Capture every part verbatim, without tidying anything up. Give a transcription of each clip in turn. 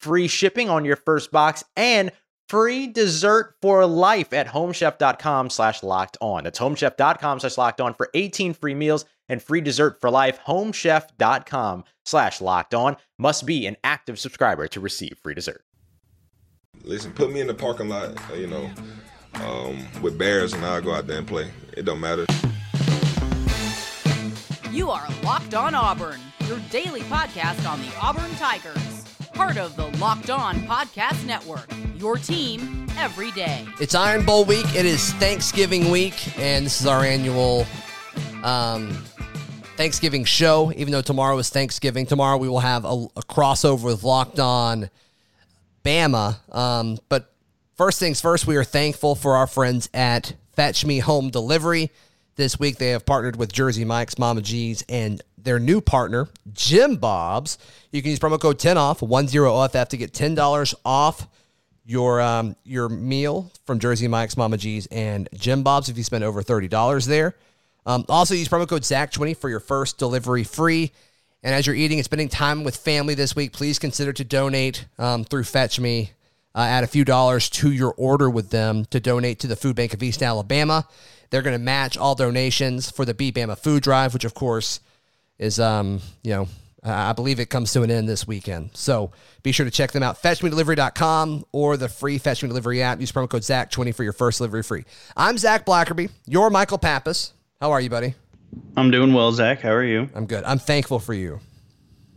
free shipping on your first box, and free dessert for life at homechef.com slash locked on. That's homechef.com slash locked on for eighteen free meals and free dessert for life. Homechef.com slash locked on. Must be an active subscriber to receive free dessert. Listen, put me in the parking lot, you know, um, with bears, and I'll go out there and play. It don't matter. You are Locked On Auburn, your daily podcast on the Auburn Tigers. Part of the Locked On Podcast Network, your team every day. It's Iron Bowl week. It is Thanksgiving week, and this is our annual um, Thanksgiving show, even though tomorrow is Thanksgiving. Tomorrow we will have a, a crossover with Locked On Bama. Um, but first things first, we are thankful for our friends at Fetch Me Home Delivery. This week they have partnered with Jersey Mike's, Mama G's, and their new partner, Jim Bob's. You can use promo code ten off, ten off to get ten dollars off your um, your meal from Jersey Mike's, Mama G's, and Jim Bob's if you spend over thirty dollars there. Um, also, use promo code Zac twenty for your first delivery free. And as you're eating and spending time with family this week, please consider to donate um, through Fetch Me. Uh, add a few dollars to your order with them to donate to the Food Bank of East Alabama. They're going to match all donations for the Beat Bama Food Drive, which, of course, is, um, you know, I believe it comes to an end this weekend. So be sure to check them out, fetch me delivery dot com or the free Fetch Me Delivery app. Use promo code Zac twenty for your first delivery free. I'm Zac Blackerby. You're Michael Pappas. How are you, buddy? I'm doing well, Zac. How are you? I'm good. I'm thankful for you.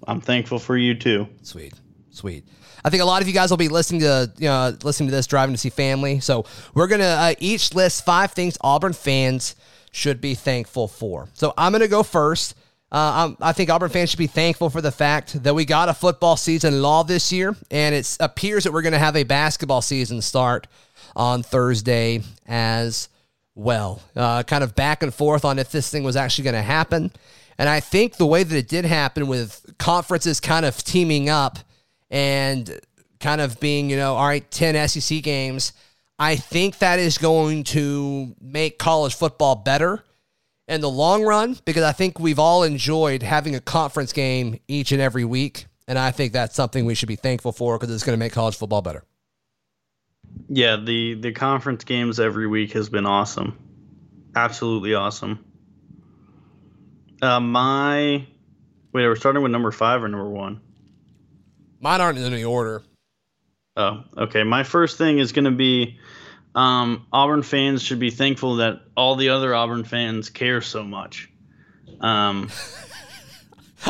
I'm thankful for you, too. Sweet. Sweet. I think a lot of you guys will be listening to you know, listening to this, driving to see family. So we're going to uh, each list five things Auburn fans should be thankful for. So I'm going to go first. Uh, I think Auburn fans should be thankful for the fact that we got a football season lull this year, and it appears that we're going to have a basketball season start on Thursday as well. Uh, kind of back and forth on if this thing was actually going to happen. And I think the way that it did happen, with conferences kind of teaming up and kind of being, you know, all right, ten S E C games, I think that is going to make college football better in the long run, because I think we've all enjoyed having a conference game each and every week, and I think that's something we should be thankful for, because it's going to make college football better. Yeah, the, the conference games every week has been awesome. Absolutely awesome. Uh, my... Wait, are we starting with number five or number one? Mine aren't in any order. Oh, okay. My first thing is going to be... Um, Auburn fans should be thankful that all the other Auburn fans care so much. Um,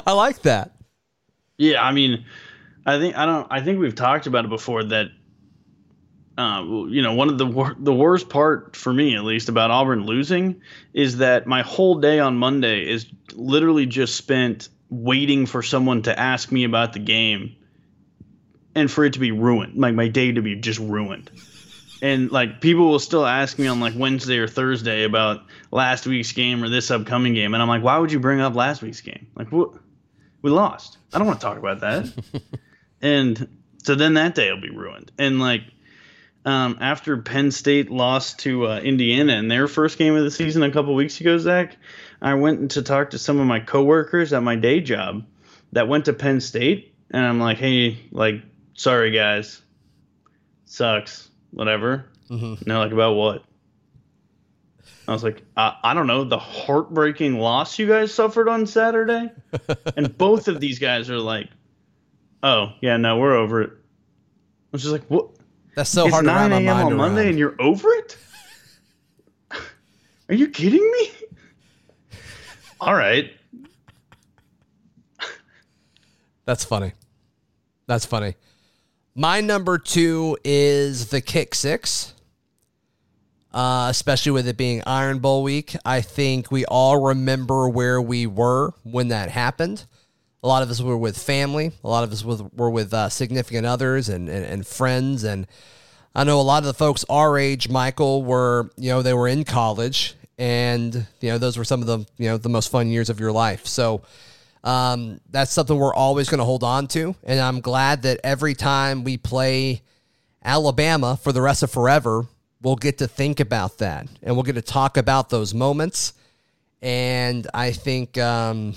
I like that. Yeah, I mean, I think I don't. I think we've talked about it before that. Uh, you know, one of the wor- the worst part for me, at least, about Auburn losing is that my whole day on Monday is literally just spent waiting for someone to ask me about the game, and for it to be ruined, like my day to be just ruined. And, like, people will still ask me on, like, Wednesday or Thursday about last week's game or this upcoming game. And I'm like, why would you bring up last week's game? Like, what? We lost. I don't want to talk about that. And so then that day will be ruined. And, like, um, after Penn State lost to uh, Indiana in their first game of the season a couple weeks ago, Zac, I went to talk to some of my coworkers at my day job that went to Penn State. And I'm like, hey, like, sorry, guys. Sucks. Whatever. Mm-hmm. No, like, about what? I was like, uh, I don't know, the heartbreaking loss you guys suffered on Saturday? And both of these guys are like, oh, yeah, no, we're over it. I was just like, what? That's so it's hard to wrap my mind around. It's nine a.m. on Monday and you're over it? Are you kidding me? All right. That's funny. That's funny. My number two is the kick six, uh, especially with it being Iron Bowl week. I think we all remember where we were when that happened. A lot of us were with family. A lot of us with, were with uh, significant others and, and, and friends. And I know a lot of the folks our age, Michael, were, you know, they were in college. And, you know, those were some of the, you know, the most fun years of your life. So um, that's something we're always going to hold on to. And I'm glad that every time we play Alabama for the rest of forever, we'll get to think about that. And we'll get to talk about those moments. And I think... Um,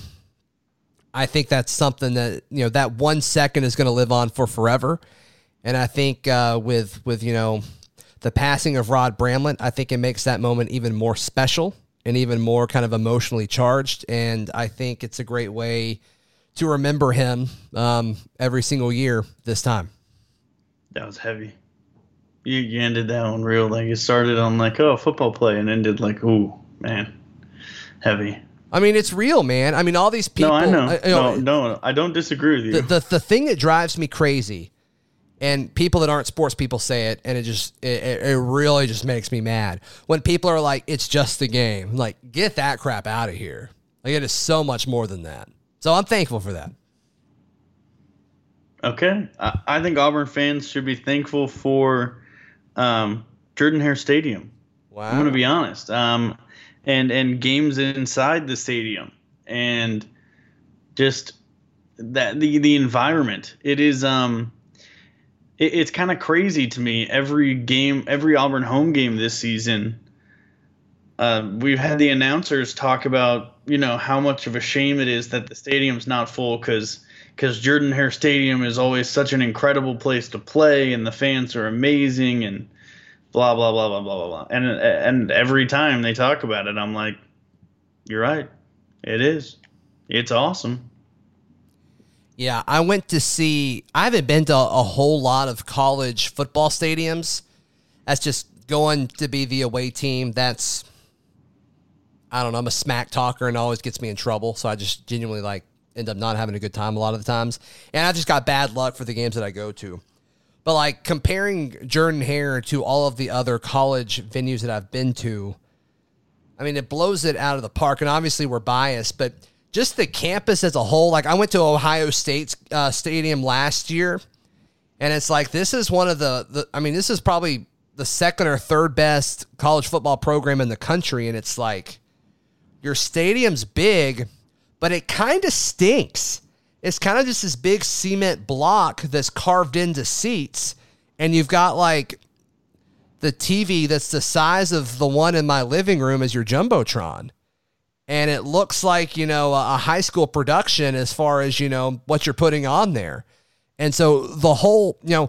I think that's something that, you know, that one second is going to live on for forever. And I think uh, with, with you know, the passing of Rod Bramlett, I think it makes that moment even more special and even more kind of emotionally charged. And I think it's a great way to remember him um, every single year this time. That was heavy. You ended that one real. Like, it started on like, oh, football play, and ended like, ooh, man, heavy. I mean, it's real, man. I mean, all these people... No, I know. I, you know no, no, I don't disagree with you. The, the the thing that drives me crazy, and people that aren't sports people say it, and it just it, it really just makes me mad, when people are like, it's just the game. Like, get that crap out of here. Like, it is so much more than that. So I'm thankful for that. Okay. I, I think Auburn fans should be thankful for um, Jordan-Hare Stadium. Wow. I'm going to be honest. Um And and games inside the stadium, and just that the the environment. It is um, it, it's kind of crazy to me. Every game, every Auburn home game this season, uh, we've had the announcers talk about, you know, how much of a shame it is that the stadium's not full, because because Jordan-Hare Stadium is always such an incredible place to play, and the fans are amazing, and blah, blah, blah, blah, blah, blah, blah. And, and every time they talk about it, I'm like, you're right. It is. It's awesome. Yeah, I went to see – I haven't been to a whole lot of college football stadiums. That's just going to be the away team. That's – I don't know. I'm a smack talker and always gets me in trouble, so I just genuinely, like, end up not having a good time a lot of the times. And I've just got bad luck for the games that I go to. But, like, comparing Jordan-Hare to all of the other college venues that I've been to, I mean, it blows it out of the park. And obviously we're biased, but just the campus as a whole. Like, I went to Ohio State's uh, stadium last year, and it's like, this is one of the, the – I mean, this is probably the second or third best college football program in the country, and it's like, your stadium's big, but it kind of stinks. It's kind of just this big cement block that's carved into seats, and you've got, like, the T V that's the size of the one in my living room as your Jumbotron. And it looks like, you know, a high school production as far as, you know, what you're putting on there. And so the whole, you know,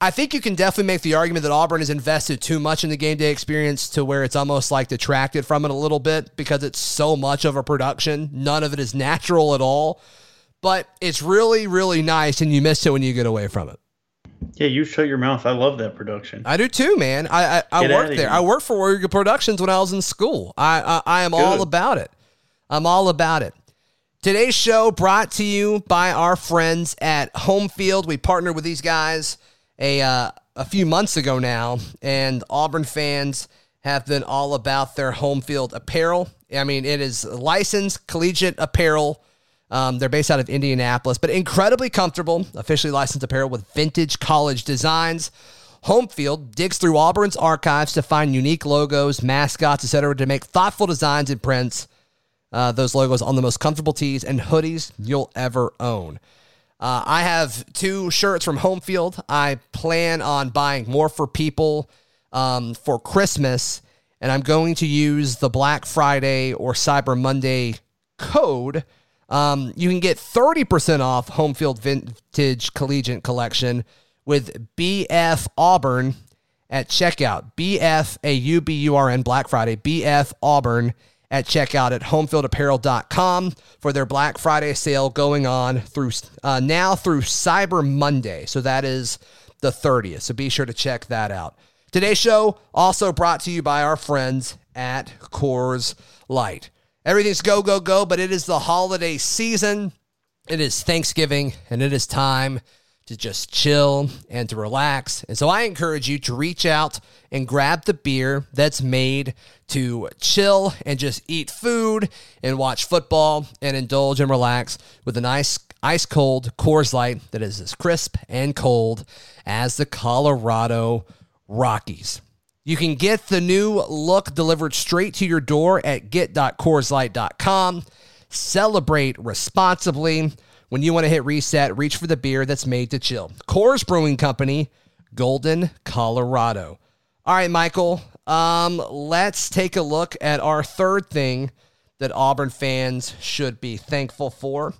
I think you can definitely make the argument that Auburn has invested too much in the game day experience to where it's almost like detracted from it a little bit because it's so much of a production. None of it is natural at all. But it's really, really nice, and you miss it when you get away from it. Yeah, you shut your mouth. I love that production. I do too, man. I I, I worked there. I worked for Warrior Productions when I was in school. I I, I am Good. all about it. I'm all about it. Today's show brought to you by our friends at Homefield. We partnered with these guys a uh, a few months ago now, and Auburn fans have been all about their Homefield apparel. I mean, it is licensed collegiate apparel. Um, they're based out of Indianapolis, but incredibly comfortable, officially licensed apparel with vintage college designs. Homefield digs through Auburn's archives to find unique logos, mascots, et cetera, to make thoughtful designs and prints. Uh, those logos on the most comfortable tees and hoodies you'll ever own. Uh, I have two shirts from Homefield. I plan on buying more for people um, for Christmas, and I'm going to use the Black Friday or Cyber Monday code. Um, you can get thirty percent off Homefield Vintage Collegiate Collection with B F Auburn at checkout. B F, A U B U R N, Black Friday, B F Auburn at checkout at homefield apparel dot com for their Black Friday sale going on through uh, now through Cyber Monday. So that is the thirtieth. So be sure to check that out. Today's show also brought to you by our friends at Coors Light. Everything's go, go, go, but it is the holiday season. It is Thanksgiving, and it is time to just chill and to relax. And so I encourage you to reach out and grab the beer that's made to chill and just eat food and watch football and indulge and relax with a nice ice cold Coors Light that is as crisp and cold as the Colorado Rockies. You can get the new look delivered straight to your door at get dot coors light dot com. Celebrate responsibly. When you want to hit reset, reach for the beer that's made to chill. Coors Brewing Company, Golden, Colorado. All right, Michael, um, let's take a look at our third thing that Auburn fans should be thankful for.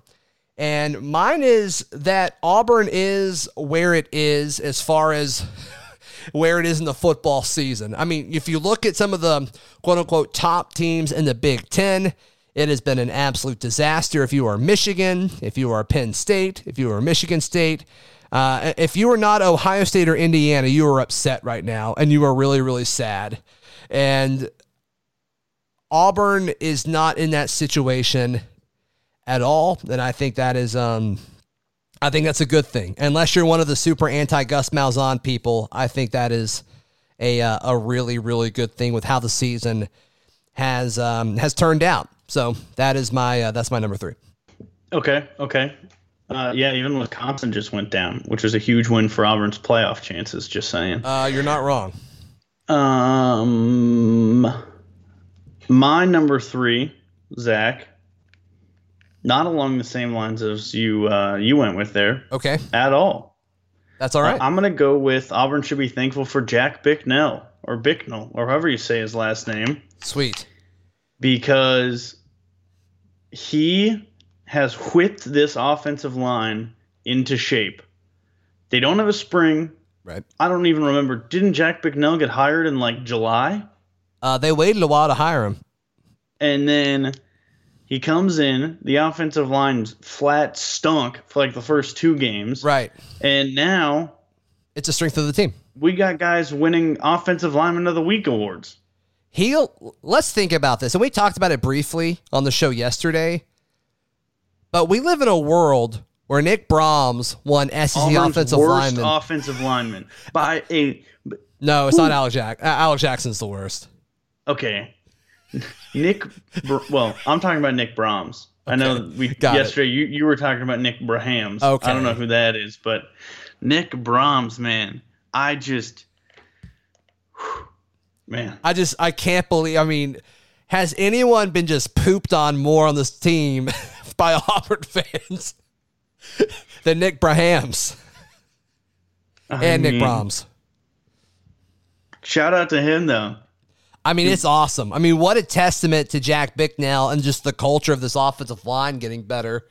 And mine is that Auburn is where it is as far as where it is in the football season. I mean, if you look at some of the quote-unquote top teams in the Big Ten, it has been an absolute disaster. If you are Michigan, if you are Penn State, if you are Michigan State, uh, if you are not Ohio State or Indiana, you are upset right now, and you are really, really sad. And Auburn is not in that situation at all, and I think that is, um, I think that's a good thing. Unless you're one of the super anti-Gus Malzahn people, I think that is a uh, a really, really good thing with how the season has um, has turned out. So that is my uh, that's my number three. Okay, okay, uh, yeah. Even Wisconsin just went down, which is a huge win for Auburn's playoff chances. Just saying. Uh, you're not wrong. Um, my number three, Zach. Not along the same lines as you uh, you went with there. Okay. At all. That's all right. Uh, I'm going to go with Auburn should be thankful for Jack Bicknell or Bicknell or however you say his last name. Sweet. Because he has whipped this offensive line into shape. They don't have a spring. Right. I don't even remember. Didn't Jack Bicknell get hired in like July? Uh, they waited a while to hire him. And then he comes in, the offensive line's flat stunk for like the first two games. Right. And now it's a strength of the team. We got guys winning offensive lineman of the week awards. He'll let's think about this. And we talked about it briefly on the show yesterday. But we live in a world where Nick Brahms won S E C Auburn's offensive lineman. Offensive lineman by a No, it's ooh. Not Alec Jack. Alec Jackson's the worst. Okay. Nick, well, I'm talking about Nick Brahms. Okay, I know we got yesterday you, you were talking about Nick Brahms. Okay. I don't know who that is, but Nick Brahms, man, I just, whew, man, I just, I can't believe. I mean, has anyone been just pooped on more on this team by Auburn fans than Nick Brahms I and mean, Nick Brahms? Shout out to him, though. I mean, it's awesome. I mean, what a testament to Jack Bicknell and just the culture of this offensive line getting better.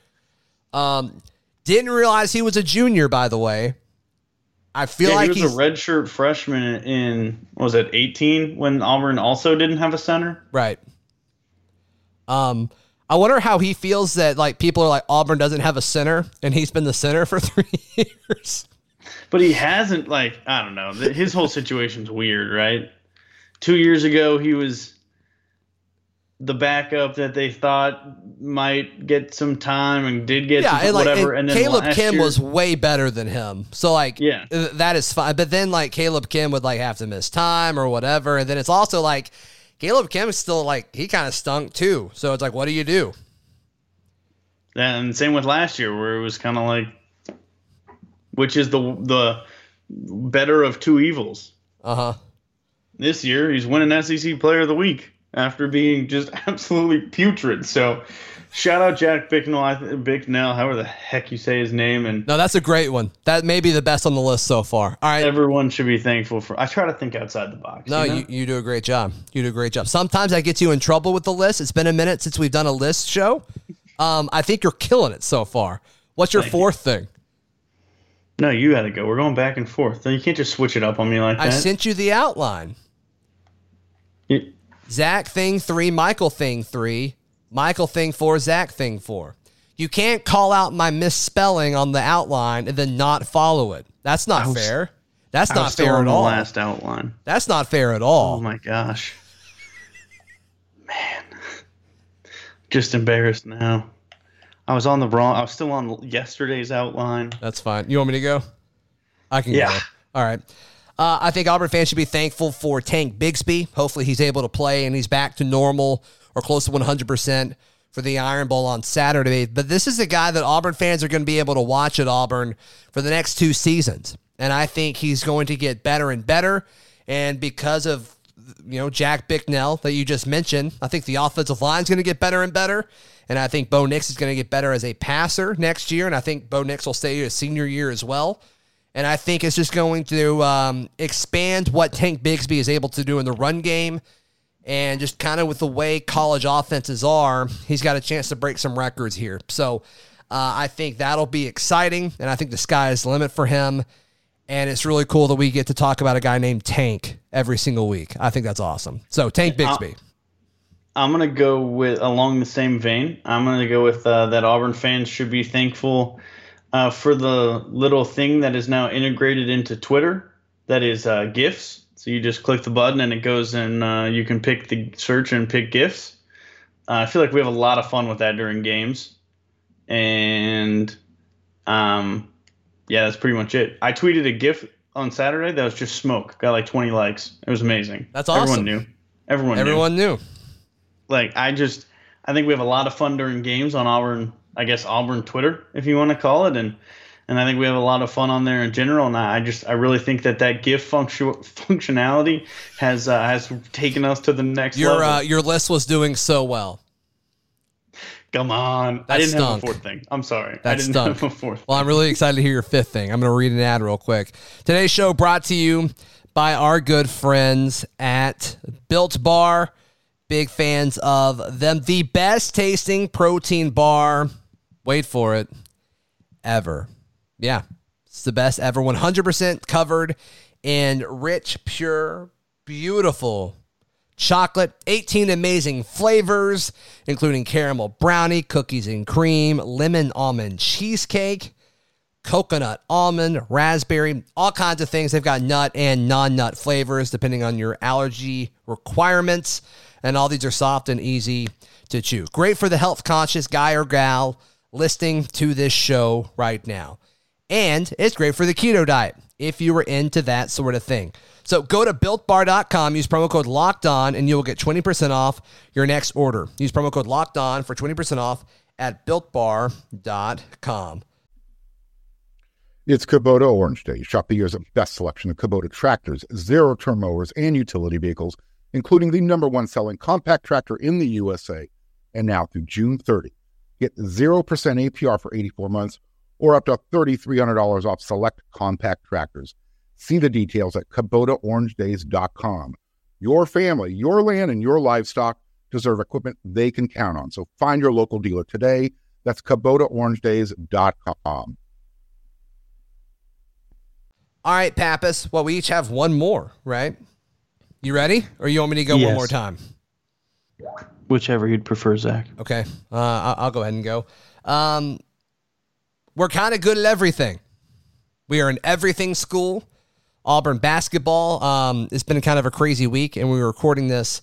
Um, didn't realize he was a junior, by the way. I feel yeah, like he was he's, a redshirt freshman in, what was it, eighteen, when Auburn also didn't have a center? Right. Um, I wonder how he feels that like people are like, Auburn doesn't have a center, and he's been the center for three years. But he hasn't, like, I don't know. His whole situation's weird, right? Two years ago, he was the backup that they thought might get some time and did get yeah, some, and like, whatever. And, and then Caleb Kim year, was way better than him. So, like, yeah. that is fine. But then, like, Caleb Kim would, like, have to miss time or whatever. And then it's also, like, Caleb Kim is still, like, he kind of stunk, too. So it's like, what do you do? And same with last year where it was kind of like, which is the the better of two evils. Uh-huh. This year, he's winning S E C Player of the Week after being just absolutely putrid. So, shout out Jack Bicknell, I th- Bicknell, however the heck you say his name. And no, that's a great one. That may be the best on the list so far. All right, everyone should be thankful for. I try to think outside the box. No, you, know? you, you do a great job. You do a great job. Sometimes I get you in trouble with the list. It's been a minute since we've done a list show. Um, I think you're killing it so far. What's your Thank fourth you. thing? No, you got to go. We're going back and forth. You can't just switch it up on me like that. I sent you the outline. Zach thing three, Michael thing three, Michael thing four, Zach thing four. You can't call out my misspelling on the outline and then not follow it. That's not was, fair. That's I not was fair still at all. The last outline. That's not fair at all. Oh my gosh, man! just embarrassed now. I was on the wrong. I was still on yesterday's outline. That's fine. You want me to go? I can yeah. go. All right. Uh, I think Auburn fans should be thankful for Tank Bigsby. Hopefully he's able to play and he's back to normal or close to one hundred percent for the Iron Bowl on Saturday. But this is a guy that Auburn fans are going to be able to watch at Auburn for the next two seasons. And I think he's going to get better and better. And because of, you know, Jack Bicknell that you just mentioned, I think the offensive line is going to get better and better. And I think Bo Nix is going to get better as a passer next year. And I think Bo Nix will stay here his senior year as well. And I think it's just going to um, expand what Tank Bigsby is able to do in the run game. And just kind of with the way college offenses are, he's got a chance to break some records here. So uh, I think that'll be exciting. And I think the sky is the limit for him. And it's really cool that we get to talk about a guy named Tank every single week. I think that's awesome. So Tank Bigsby. I'm going to go with, along the same vein, I'm going to go with uh, that Auburn fans should be thankful Uh, for the little thing that is now integrated into Twitter, that is uh, GIFs. So you just click the button and it goes and uh, you can pick the search and pick GIFs. Uh, I feel like we have a lot of fun with that during games. And um, yeah, that's pretty much it. I tweeted a GIF on Saturday that was just smoke. Got like twenty likes. It was amazing. That's awesome. Everyone knew. Everyone, Everyone knew. knew. Like I just, I think we have a lot of fun during games on Auburn I guess Auburn Twitter, if you want to call it, and and I think we have a lot of fun on there in general. And I just I really think that that GIF functu- functionality has uh, has taken us to the next your, level. Your uh, your list was doing so well. Come on, that I didn't stunk. have a fourth thing. I'm sorry, that I didn't stunk. have a fourth. Well, I'm really excited to hear your fifth thing. I'm going to read an ad real quick. Today's show brought to you by our good friends at Built Bar. Big fans of them. The best tasting protein bar. Wait for it. Ever. Yeah. It's the best ever. one hundred percent covered in rich, pure, beautiful chocolate. eighteen amazing flavors, including caramel brownie, cookies and cream, lemon almond cheesecake, coconut almond, raspberry, all kinds of things. They've got nut and non-nut flavors, depending on your allergy requirements. And all these are soft and easy to chew. Great for the health-conscious guy or gal listening to this show right now. And it's great for the keto diet if you were into that sort of thing. So go to built bar dot com, use promo code LOCKEDON, and you will get twenty percent off your next order. Use promo code LOCKEDON for twenty percent off at built bar dot com. It's Kubota Orange Day. Shop the year's best selection of Kubota tractors, zero-turn mowers, and utility vehicles, including the number one selling compact tractor in the U S A. And now through June thirtieth, get zero percent A P R for eighty-four months or up to three thousand three hundred dollars off select compact tractors. See the details at Kubota Orange Days dot com. Your family, your land, and your livestock deserve equipment they can count on. So find your local dealer today. That's Kubota Orange Days dot com. All right, Pappas. Well, we each have one more, right? You ready? Or you want me to go yes. one more time? Whichever you'd prefer, Zach. Okay. Uh, I'll go ahead and go. Um, we're kind of good at everything. We are an everything school. Auburn basketball. Um, it's been kind of a crazy week, and we were recording this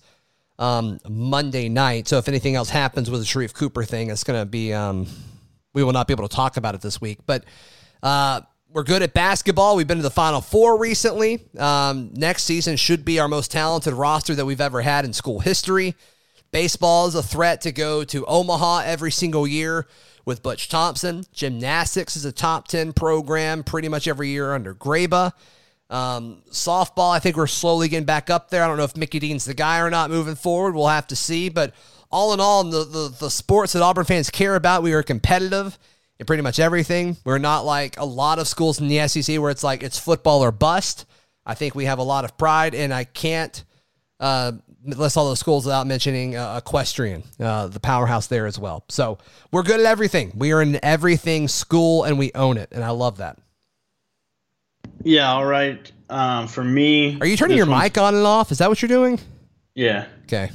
um, Monday night. So if anything else happens with the Sharif Cooper thing, it's going to be um, – we will not be able to talk about it this week. But uh, – we're good at basketball. We've been to the Final Four recently. Um, next season should be our most talented roster that we've ever had in school history. Baseball is a threat to go to Omaha every single year with Butch Thompson. Gymnastics is a top ten program pretty much every year under Graba. Um, softball, I think we're slowly getting back up there. I don't know if Mickey Dean's the guy or not moving forward. We'll have to see. But all in all, the, the, the sports that Auburn fans care about, we are competitive in pretty much everything. We're not like a lot of schools in the S E C where it's like it's football or bust. I think we have a lot of pride, and I can't uh, list all those schools without mentioning uh, Equestrian, uh, the powerhouse there as well. So we're good at everything. We are in everything school, and we own it, and I love that. Yeah, all right. Um, for me... Are you turning your mic on and off? Is that what you're doing? Yeah. Okay.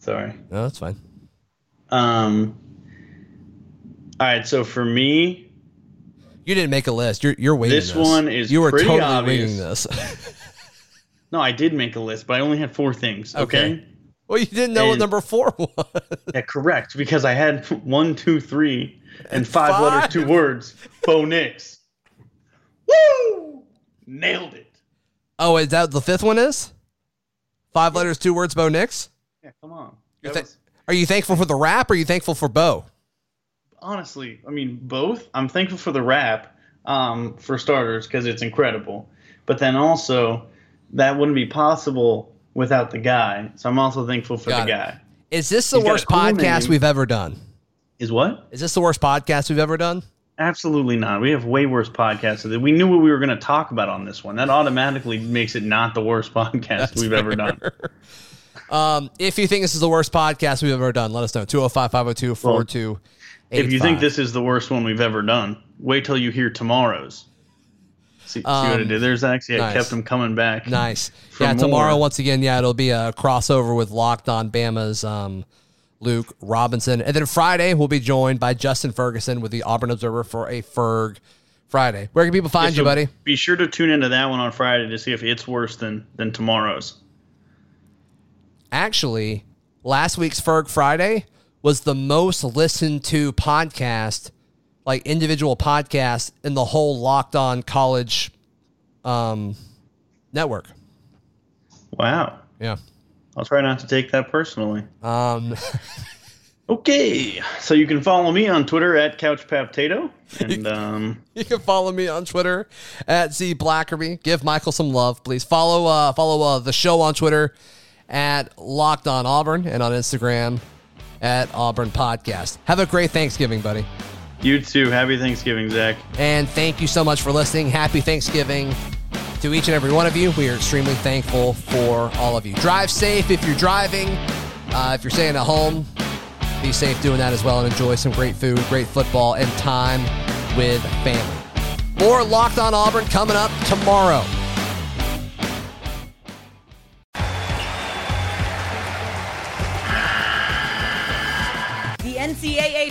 Sorry. No, that's fine. Um... All right, so for me... You didn't make a list. You're, you're waiting this. This one is you were pretty totally obvious. This. No, I did make a list, but I only had four things, okay? okay? Well, you didn't know and, what number four was. Yeah, correct, because I had one, two, three, and, and five, five letters, two words. Bo Nix. Woo! Nailed it. Oh, is that what the fifth one is? Five yeah. letters, two words, Bo Nix? Yeah, come on. Th- was... Are you thankful for the rap, or are you thankful for Bo? Honestly, I mean, both. I'm thankful for the rap, um, for starters, because it's incredible. But then also, that wouldn't be possible without the guy. So I'm also thankful for Got the it. guy. Is this the He's worst cool podcast name. we've ever done? Is what? Is this the worst podcast we've ever done? Absolutely not. We have way worse podcasts. We knew what we were going to talk about on this one. That automatically makes it not the worst podcast That's we've fair. ever done. Um, if you think this is the worst podcast we've ever done, let us know. two oh five, five oh two, four two eight five. If you think this is the worst one we've ever done, wait till you hear tomorrow's. See, see um, what I did? There's actually, nice. I kept them coming back. Nice. Yeah, tomorrow, more. once again, yeah, it'll be a crossover with Locked On Bama's um, Luke Robinson. And then Friday, we'll be joined by Justin Ferguson with the Auburn Observer for a Ferg Friday. Where can people find yeah, so you, buddy? Be sure to tune into that one on Friday to see if it's worse than, than tomorrow's. Actually, last week's Ferg Friday was the most listened to podcast, like individual podcast, in the whole Locked On College um, network. Wow. Yeah. I'll try not to take that personally. Um. Okay. So you can follow me on Twitter at CouchPaptato. And, um, you can follow me on Twitter at Zac Blackerby. Give Michael some love, please. Follow uh, follow uh, the show on Twitter at Locked On Auburn, and on Instagram at Auburn Podcast. Have a great Thanksgiving, buddy. You too. Happy Thanksgiving, Zach. And thank you so much for listening. Happy Thanksgiving to each and every one of you. We are extremely thankful for all of you. Drive safe if you're driving. Uh, if you're staying at home, be safe doing that as well, and enjoy some great food, great football, and time with family. More Locked On Auburn coming up tomorrow. N C double A